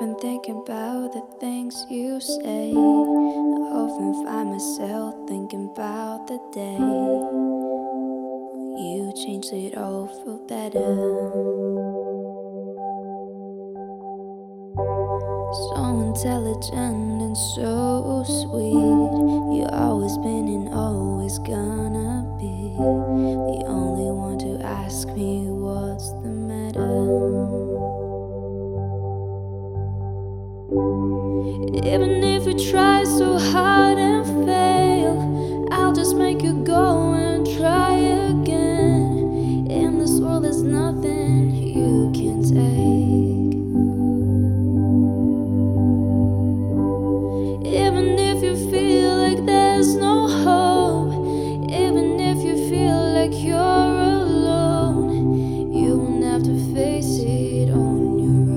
and thinking about the things you say. I often find myself thinking about the day you changed it all for better. So intelligent and so sweet, you've always been and always gonna be the only one to ask me what's the matter. Even if you try so hard and fail, I'll just make you go and try again. In this world there's nothing you can take. Even if you feel like there's no hope, even if you feel like you're alone, you won't have to face it on your own.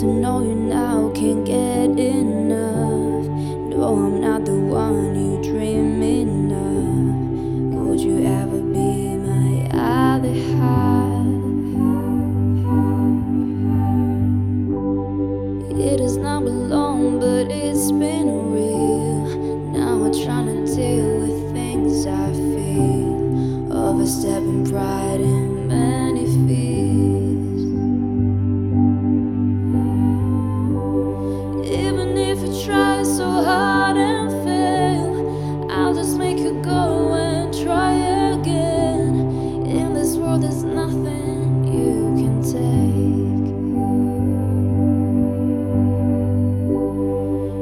To know you now, can't get enough. No, I'm not the one you dreaming of. Could you ever be my other half? It has not been long, but it's been real. Now I'm trying to deal with things I feel, overstepping pride in many fears.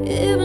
Even